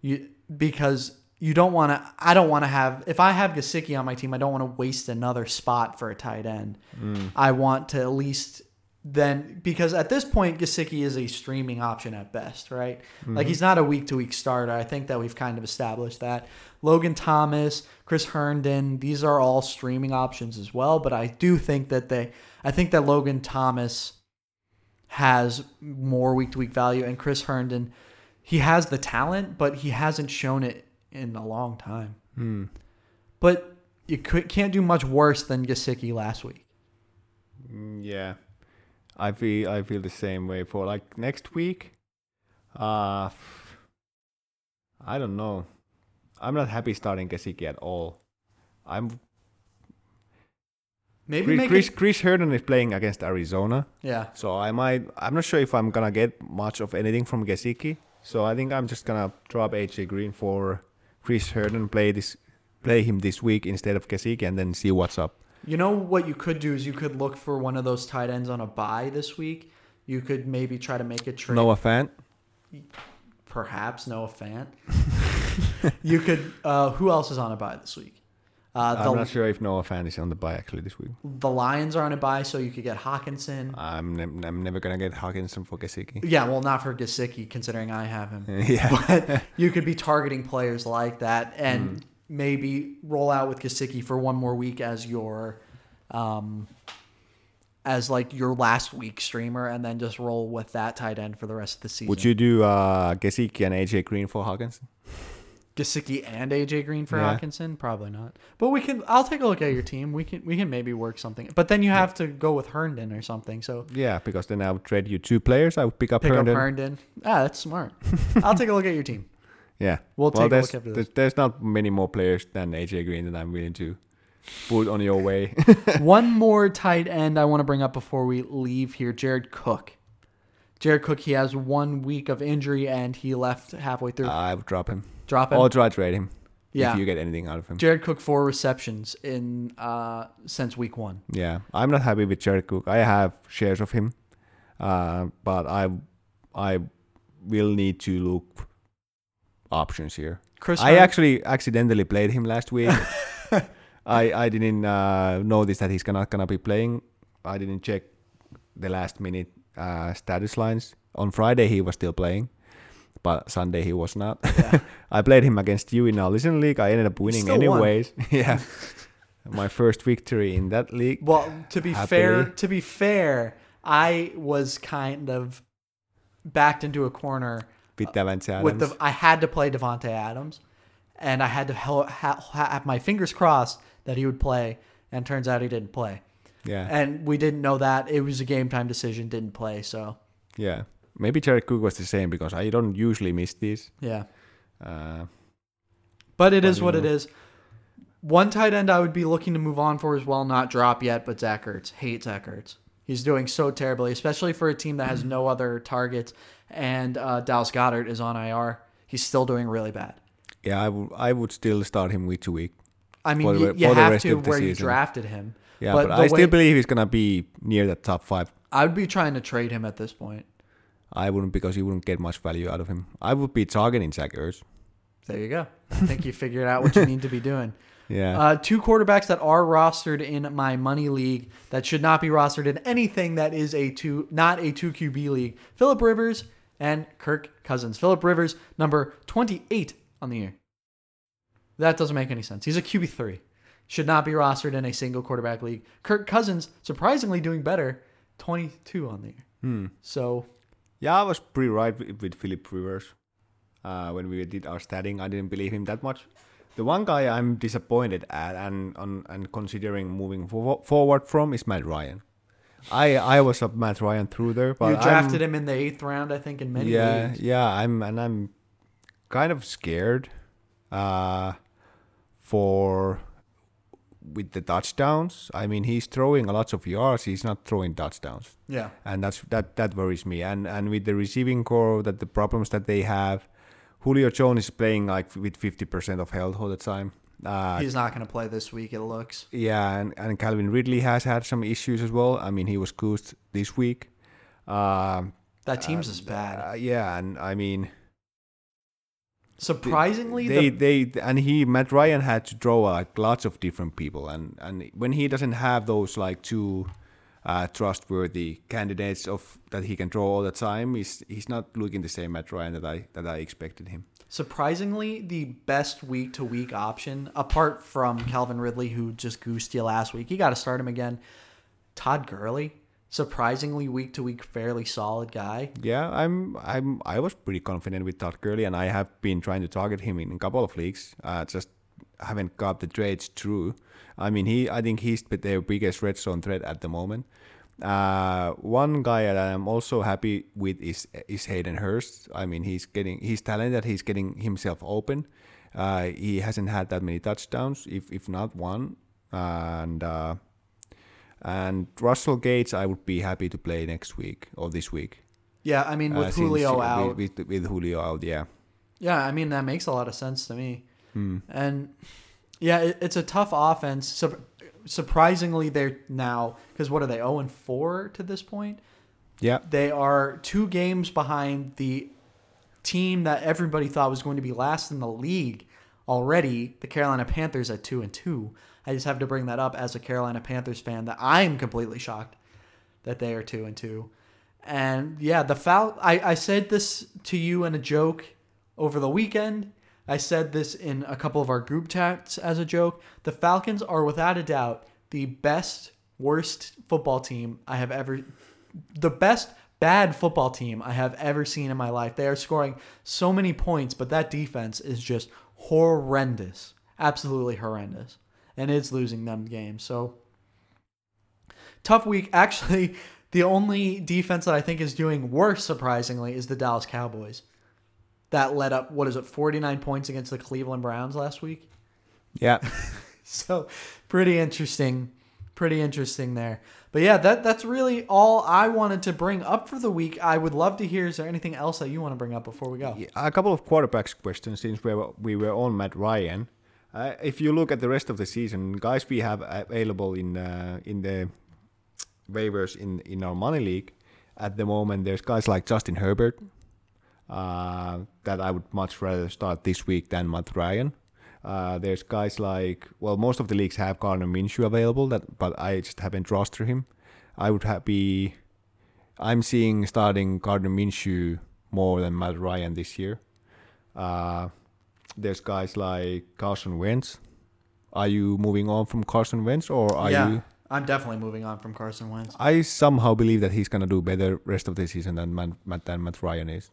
You because you don't want to. I don't want to have. If I have Gesicki on my team, I don't want to waste another spot for a tight end. Mm. I want to at least then because at this point Gesicki is a streaming option at best, right? Mm-hmm. Like he's not a week to week starter. I think that we've kind of established that. Logan Thomas, Chris Herndon, these are all streaming options as well. But I do think that they, I think that Logan Thomas has more week-to-week value. And Chris Herndon, he has the talent, but he hasn't shown it in a long time. Hmm. But you can't do much worse than Gesicki last week. Yeah, I feel I feel the same way for like next week. Uh, I don't know. I'm not happy starting Gesicki at all. I'm. Maybe Chris, Chris, Chris Herndon is playing against Arizona. Yeah. So I might. I'm not sure if I'm gonna get much of anything from Gesicki. So I think I'm just gonna drop A J Green for Chris Herndon. Play this, play him this week instead of Gesicki, and then see what's up. You know what you could do is you could look for one of those tight ends on a bye this week. You could maybe try to make a trade. Noah Fant. Perhaps Noah Fant. You could. Uh, who else is on a bye this week? Uh, the, I'm not sure if Noah Fant is on the bye actually this week. The Lions are on a bye, so you could get Hockenson. I'm ne- I'm never gonna get Hockenson for Gesicki. Yeah, well, not for Gesicki, considering I have him. Yeah, but you could be targeting players like that, and mm. maybe roll out with Gesicki for one more week as your, um, as like your last week streamer, and then just roll with that tight end for the rest of the season. Would you do uh, Gesicki and A J Green for Hockenson? Gesicki and A J Green for yeah. Hockenson? Probably not. But we can. I'll take a look at your team. We can. We can maybe work something. But then you have yeah. to go with Herndon or something. So yeah, because then I would trade you two players. I would pick up pick Herndon. Pick up Herndon. Ah, that's smart. I'll take a look at your team. Yeah, we'll, well take a look after this. There's not many more players than A J Green that I'm willing to put on your way. One more tight end I want to bring up before we leave here: Jared Cook. Jared Cook. He has one week of injury and he left halfway through. Uh, I would drop him. Drop him. Or try to trade him. Yeah. If you get anything out of him. Jared Cook, four receptions in uh, since week one. Yeah. I'm not happy with Jared Cook. I have shares of him. Uh, but I I will need to look options here. Chris I Herndon. actually accidentally played him last week. I, I didn't uh, notice that he's not going to be playing. I didn't check the last minute uh, status lines. On Friday, he was still playing. But Sunday he was not. Yeah. I played him against you in our Listen League. I ended up winning Still anyways. Yeah, my first victory in that league. Well, to be Happily. fair, to be fair, I was kind of backed into a corner with Davante Adams. With the, I had to play Davante Adams, and I had to have ha- ha- my fingers crossed that he would play. And turns out he didn't play. Yeah, and we didn't know that. It was a game time decision. Didn't play. So yeah. Maybe Jared Cook was the same because I don't usually miss these. Yeah. Uh, but it is what know. it is. One tight end I would be looking to move on for as well, not drop yet, but Zach Ertz. Hate Zach Ertz. He's doing so terribly, especially for a team that has no other targets. And uh, Dallas Goedert is on I R. He's still doing really bad. Yeah, I, w- I would still start him week to week. I mean, the, you, you have to where season. you drafted him. Yeah, but, but I way, still believe he's going to be near the top five. I would be trying to trade him at this point. I wouldn't, because you wouldn't get much value out of him. I would be targeting Zach Ertz. There you go. I think you figured out what you need to be doing. Yeah. Uh, two quarterbacks that are rostered in my money league that should not be rostered in anything that is a two, not a two Q B league. Phillip Rivers and Kirk Cousins. Phillip Rivers, number twenty-eight on the year. That doesn't make any sense. He's a Q B three. Should not be rostered in a single quarterback league. Kirk Cousins, surprisingly doing better, twenty-two on the year. Hmm. So... Yeah, I was pretty right with, with Philip Rivers uh, when we did our statting. I didn't believe him that much. The one guy I'm disappointed at and on, and considering moving for, forward from is Matt Ryan. I, I was a Matt Ryan through there. But you drafted I'm, him in the eighth round, I think, in many yeah, leagues. Yeah, I'm and I'm kind of scared uh, for with the touchdowns. I mean, he's throwing a lot of yards. He's not throwing touchdowns. Yeah. And that's that that worries me. And and with the receiving core, that the problems that they have, Julio Jones is playing like with fifty percent of health all the time. Uh, he's not going to play this week, it looks. Yeah, and, and Calvin Ridley has had some issues as well. I mean, he was goosed this week. Uh, that team's uh, is bad. Uh, yeah, and I mean... Surprisingly, they, they they and he Matt Ryan had to draw like lots of different people, and, and when he doesn't have those like two uh, trustworthy candidates of that he can draw all the time, he's he's not looking the same Matt Ryan that I that I expected him. Surprisingly, the best week to week option, apart from Calvin Ridley, who just goosed you last week, you got to start him again. Todd Gurley. Surprisingly week to week, fairly solid guy. Yeah, I'm, I'm, I was pretty confident with Todd Gurley, and I have been trying to target him in a couple of leagues. Uh, just haven't got the trades through. I mean, he, I think he's their biggest red zone threat at the moment. Uh, one guy that I'm also happy with is is Hayden Hurst. I mean, he's getting, he's talented. He's getting himself open. Uh, he hasn't had that many touchdowns, if if not one, and. Uh, And Russell Gage, I would be happy to play next week or this week. Yeah, I mean, with uh, Julio since, out. With, with, with Julio out, yeah. Yeah, I mean, that makes a lot of sense to me. Mm. And, yeah, it, it's a tough offense. Sur- surprisingly, they're now, because what are they, oh and four to this point? Yeah. They are two games behind the team that everybody thought was going to be last in the league already. The Carolina Panthers at two and two. I just have to bring that up as a Carolina Panthers fan that I am completely shocked that they are two and two. And yeah, the foul. I, I said this to you in a joke over the weekend. I said this in a couple of our group chats as a joke. The Falcons are without a doubt the best, worst football team I have ever, the best bad football team I have ever seen in my life. They are scoring so many points, but that defense is just horrendous, absolutely horrendous, and it's losing them games. So tough week. Actually, the only defense that I think is doing worse, surprisingly, is the Dallas Cowboys. That led up, what is it, forty-nine points against the Cleveland Browns last week? Yeah. So pretty interesting. Pretty interesting there. But yeah, that that's really all I wanted to bring up for the week. I would love to hear, is there anything else that you want to bring up before we go? Yeah, a couple of quarterbacks questions since we were, we were on Matt Ryan. Uh, if you look at the rest of the season, guys we have available in uh, in the waivers in, in our money league, at the moment there's guys like Justin Herbert, Uh, that I would much rather start this week than Matt Ryan. Uh, there's guys like, well, most of the leagues have Gardner Minshew available, that, but I just haven't rostered him. I would have be, I'm seeing starting Gardner Minshew more than Matt Ryan this year. Uh, there's guys like Carson Wentz. Are you moving on from Carson Wentz, or are yeah, you? I'm definitely moving on from Carson Wentz. I somehow believe that he's gonna do better rest of the season than Matt, than Matt Ryan is.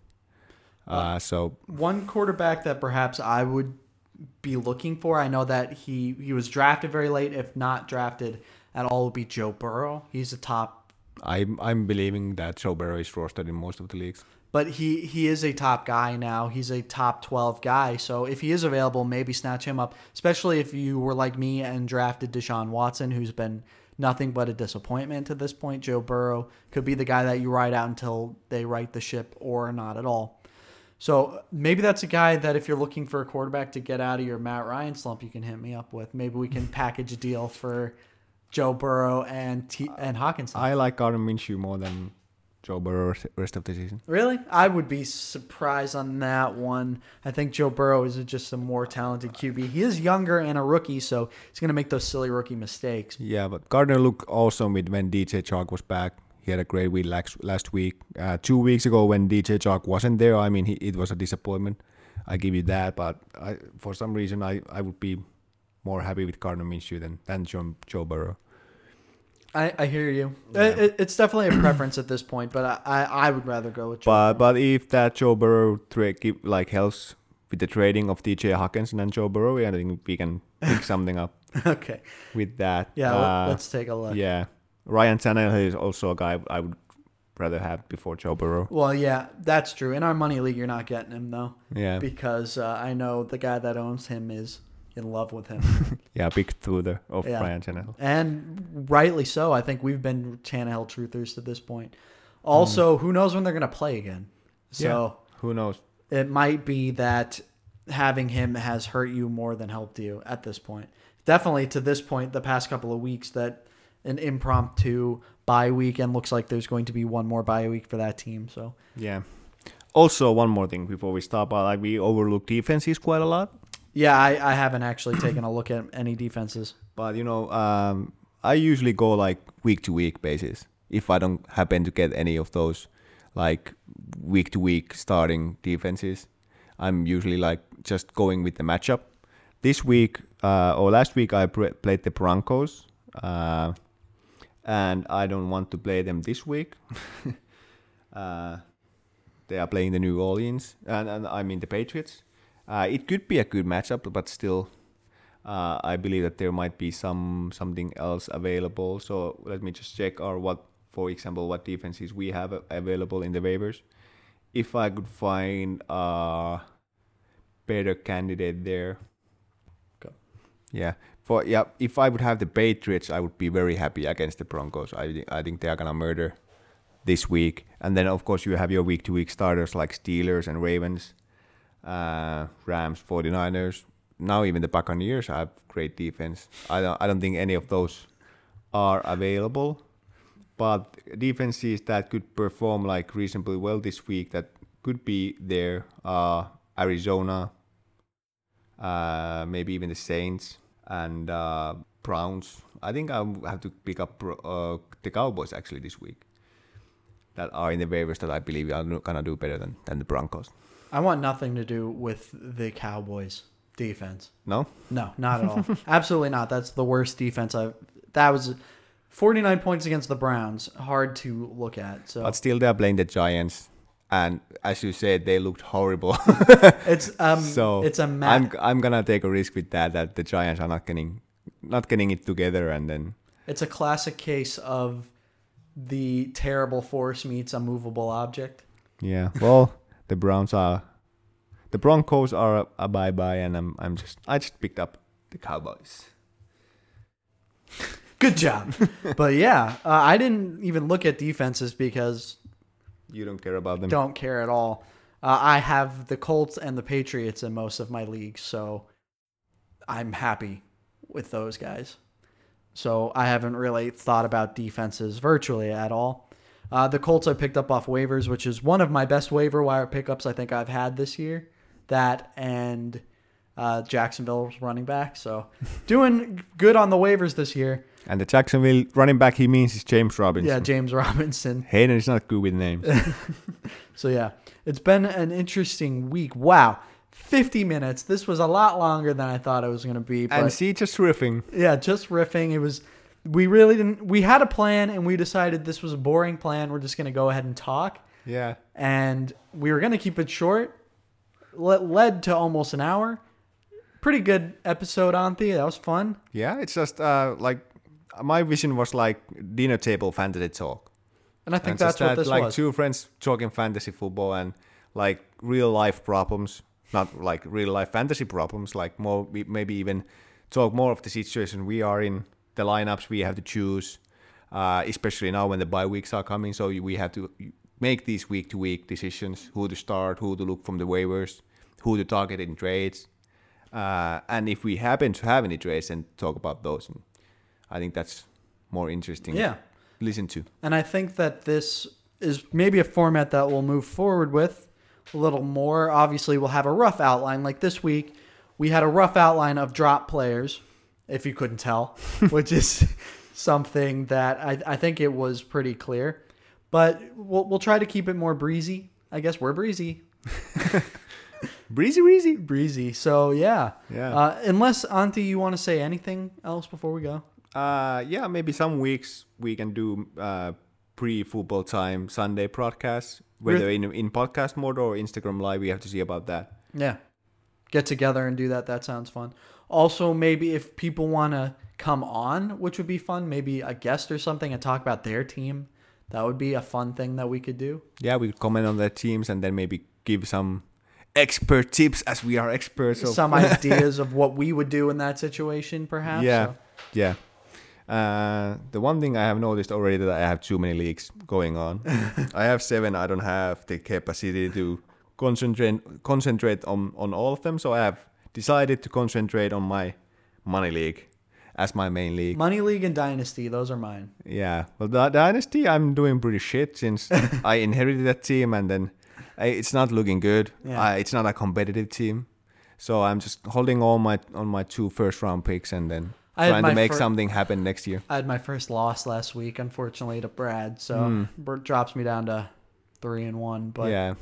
Uh, so one quarterback that perhaps I would be looking for, I know that he, he was drafted very late, if not drafted at all, would be Joe Burrow. He's a top. I'm I'm believing that Joe Burrow is rostered in most of the leagues. But he, he is a top guy now. He's a top twelve guy. So if he is available, maybe snatch him up, especially if you were like me and drafted Deshaun Watson, who's been nothing but a disappointment to this point. Joe Burrow could be the guy that you ride out until they right the ship or not at all. So maybe that's a guy that if you're looking for a quarterback to get out of your Matt Ryan slump, you can hit me up with. Maybe we can package a deal for Joe Burrow and T- and Hockenson. I like Gardner Minshew more than Joe Burrow rest of the season. Really? I would be surprised on that one. I think Joe Burrow is just a more talented Q B. He is younger and a rookie, so he's going to make those silly rookie mistakes. Yeah, but Gardner looked awesome when D J Chark was back. He had a great week last week. Uh, two weeks ago when D J Chark wasn't there, I mean, he, it was a disappointment. I give you that. But I, for some reason, I, I would be more happy with Gardner Minshew than, than Joe, Joe Burrow. I, I hear you. Yeah. It, it's definitely a preference at this point, but I, I, I would rather go with Joe but, Burrow. But if that Joe Burrow trade keep, like helps with the trading of T J. Hockenson and Joe Burrow, I think we can pick something up okay. with that. Yeah, uh, let's take a look. Yeah. Ryan Tannehill is also a guy I would rather have before Joe Burrow. Well, yeah, that's true. In our money league, you're not getting him, though. Yeah. Because uh, I know the guy that owns him is in love with him. yeah, big truther of yeah. Ryan Tannehill. And rightly so. I think we've been Tannehill truthers to this point. Also, mm. who knows when they're going to play again? So yeah, who knows? It might be that having him has hurt you more than helped you at this point. Definitely to this point, the past couple of weeks that an impromptu bye week, and looks like there's going to be one more bye week for that team. So yeah. Also, one more thing before we stop, like we overlook defenses quite a lot. Yeah, I, I haven't actually taken a look at any defenses. But you know, um, I usually go like week to week basis if I don't happen to get any of those like week to week starting defenses. I'm usually like just going with the matchup. This week uh, or last week, I pre- played the Broncos. Uh, And I don't want to play them this week. uh, they are playing the New Orleans, and, and I mean the Patriots. Uh, it could be a good matchup, but still, uh, I believe that there might be some something else available. So let me just check our what, for example, what defenses we have available in the waivers. If I could find a better candidate there, okay. yeah. For, yeah, if I would have the Patriots, I would be very happy against the Broncos. I th- I think they are gonna murder this week. And then of course you have your week-to-week starters like Steelers and Ravens, uh, Rams, 49ers. Now even the Buccaneers have great defense. I don't I don't think any of those are available. But defenses that could perform like reasonably well this week that could be there. Uh, Arizona, uh, maybe even the Saints and uh, Browns. I think I have to pick up uh, the Cowboys actually this week. That are in the waivers that I believe are going to do better than, than the Broncos. I want nothing to do with the Cowboys defense. No? No, not at all. Absolutely not. That's the worst defense I've... That was forty-nine points against the Browns. Hard to look at. So. But still, they're playing the Giants. And as you said, they looked horrible. it's um, so it's a mad... I'm, I'm going to take a risk with that, that the Giants are not getting, not getting it together. And then... It's a classic case of... The terrible force meets a movable object. Yeah. Well, the Browns are, the Broncos are a, a bye bye, and I'm I'm just I just picked up the Cowboys. Good job. But yeah, uh, I didn't even look at defenses because you don't care about them. Don't care at all. Uh, I have the Colts and the Patriots in most of my leagues, so I'm happy with those guys. So I haven't really thought about defenses virtually at all. Uh, the Colts I picked up off waivers, which is one of my best waiver wire pickups I think I've had this year. That and uh, Jacksonville's running back. So doing good on the waivers this year. And the Jacksonville running back he means is James Robinson. Yeah, James Robinson. Hayden is not good with names. So yeah, it's been an interesting week. Wow. fifty minutes. This was a lot longer than I thought it was going to be. But and see, just riffing. Yeah, just riffing. It was, we really didn't, we had a plan and we decided this was a boring plan. We're just going to go ahead and talk. Yeah. And we were going to keep it short. It led to almost an hour. Pretty good episode, Antti. That was fun. Yeah, it's just uh, like, my vision was like dinner table fantasy talk. And I think and that's what that, this like, was. Like two friends talking fantasy football and like real life problems. Not like real life fantasy problems, like more maybe even talk more of the situation we are in, the lineups we have to choose, uh, especially now when the bye weeks are coming. So we have to make these week to week decisions: who to start, who to look from the waivers, who to target in trades, uh, and if we happen to have any trades, then talk about those. And I think that's more interesting. Yeah, to listen to. And I think that this is maybe a format that we'll move forward with. A little more. Obviously, we'll have a rough outline. Like this week, we had a rough outline of drop players, if you couldn't tell, which is something that I, I think it was pretty clear. But we'll we'll try to keep it more breezy. I guess we're breezy. breezy, breezy, breezy. So yeah, yeah. Uh, unless Antti, you want to say anything else before we go? Uh, yeah, maybe some weeks we can do uh, pre-football time Sunday broadcasts. Whether in in podcast mode or Instagram Live, we have to see about that. Yeah. Get together and do that. That sounds fun. Also, maybe if people want to come on, which would be fun, maybe a guest or something and talk about their team. That would be a fun thing that we could do. Yeah, we could comment on their teams and then maybe give some expert tips as we are experts. Of- some ideas of what we would do in that situation, perhaps. Yeah, so. yeah. Uh, the one thing I have noticed already that I have too many leagues going on. I have seven. I don't have the capacity to concentrate concentrate on, on all of them. So I have decided to concentrate on my money league as my main league. Money league and dynasty, those are mine. Yeah. Well, the dynasty I'm doing pretty shit since I inherited that team, and then I, it's not looking good. Yeah. I, it's not a competitive team, so I'm just holding on my on my two first round picks, and then. I trying to make fir- something happen next year. I had my first loss last week, unfortunately, to Brad. So mm. it drops me down to three and one. But yeah.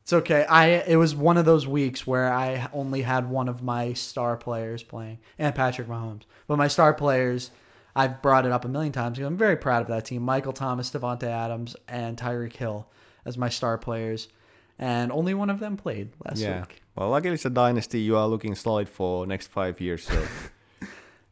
It's okay. I It was one of those weeks where I only had one of my star players playing and Patrick Mahomes. But my star players, I've brought it up a million times. I'm very proud of that team. Michael Thomas, Devonta Adams, and Tyreek Hill as my star players. And only one of them played last yeah. week. Well, luckily it's a dynasty. You are looking solid for next five years. So...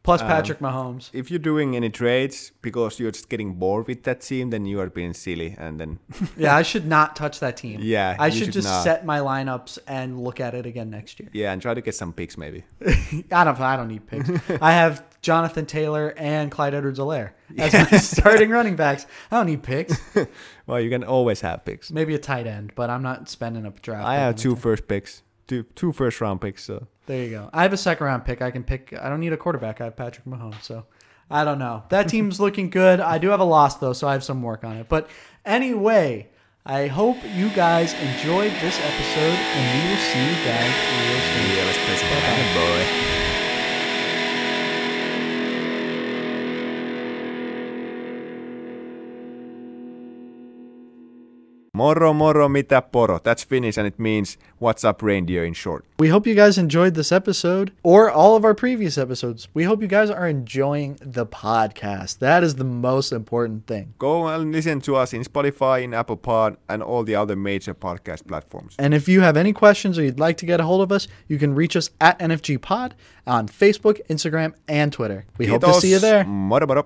Plus Patrick um, Mahomes. If you're doing any trades because you're just getting bored with that team, then you are being silly. And then yeah, I should not touch that team. Yeah, I should, should just not. set my lineups and look at it again next year. Yeah, and try to get some picks maybe. I don't. I don't need picks. I have Jonathan Taylor and Clyde Edwards-Helaire as yeah. my starting running backs. I don't need picks. Well, you can always have picks. Maybe a tight end, but I'm not spending a draft. I have two first picks, two two first round picks. So. There you go. I have a second round pick. I can pick. I don't need a quarterback. I have Patrick Mahomes. So I don't know. That team's looking good. I do have a loss, though, so I have some work on it. But anyway, I hope you guys enjoyed this episode, and we will see you guys real soon. Yeah, let's play some bad boy. Moro moro mitä poro. That's Finnish and it means what's up reindeer in short. We hope you guys enjoyed this episode or all of our previous episodes. We hope you guys are enjoying the podcast. That is the most important thing. Go and listen to us in Spotify, in Apple Pod and all the other major podcast platforms. And if you have any questions or you'd like to get a hold of us, you can reach us at N F G Pod on Facebook, Instagram and Twitter. We Kiitos. Hope to see you there. Moro moro.